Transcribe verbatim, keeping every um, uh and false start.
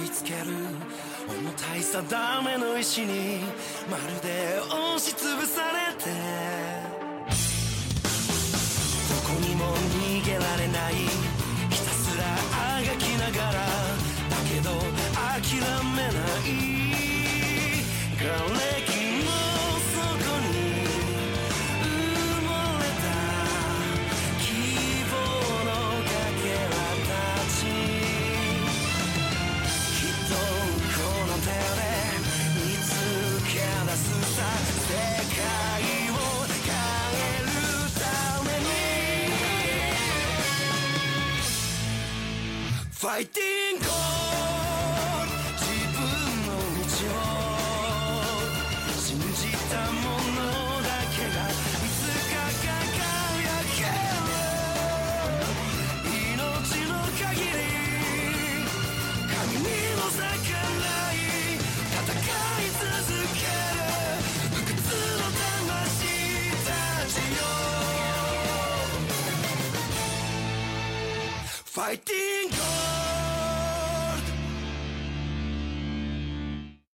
りつける重たい定めの石にまるで押しつぶされてどこにも逃げられないひたすらあがきながらだけど諦めない瓦礫の底に埋もれた希望のかけらたちきっとこの手で見つけ出すさ世界Fighting God 自分の道を信じたものだけがいつか輝ける命の限り神にも逆らい戦い続ける不屈の魂たちよ Fighting God